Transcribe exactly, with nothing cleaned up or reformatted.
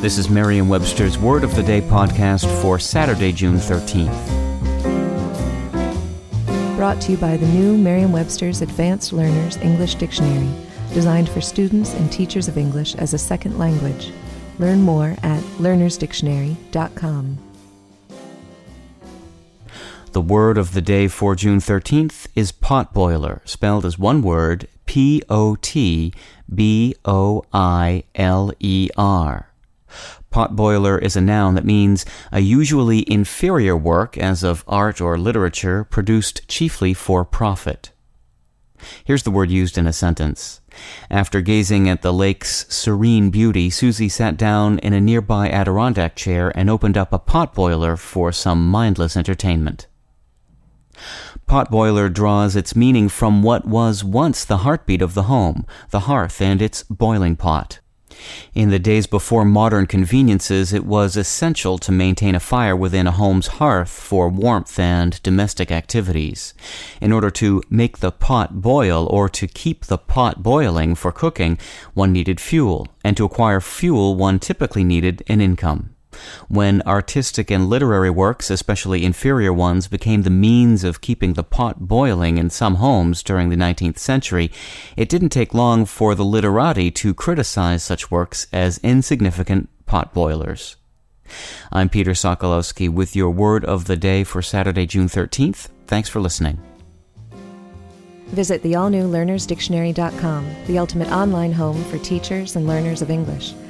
This is Merriam-Webster's Word of the Day podcast for Saturday, June thirteenth. Brought to you by the new Merriam-Webster's Advanced Learners English Dictionary, designed for students and teachers of English as a second language. Learn more at learners dictionary dot com. The word of the day for June thirteenth is potboiler, spelled as one word, P O T B O I L E R. Potboiler is a noun that means a usually inferior work as of art or literature produced chiefly for profit. Here's the word used in a sentence. After gazing at the lake's serene beauty, Susie sat down in a nearby Adirondack chair and opened up a potboiler for some mindless entertainment. Potboiler draws its meaning from what was once the heartbeat of the home, the hearth and its boiling pot. In the days before modern conveniences, it was essential to maintain a fire within a home's hearth for warmth and domestic activities. In order to make the pot boil or to keep the pot boiling for cooking, one needed fuel, and to acquire fuel one typically needed an income. When artistic and literary works, especially inferior ones, became the means of keeping the pot boiling in some homes during the nineteenth century, it didn't take long for the literati to criticize such works as insignificant potboilers. I'm Peter Sokolowski with your Word of the Day for Saturday, June thirteenth. Thanks for listening. Visit the all-new learners dictionary dot com, the ultimate online home for teachers and learners of English.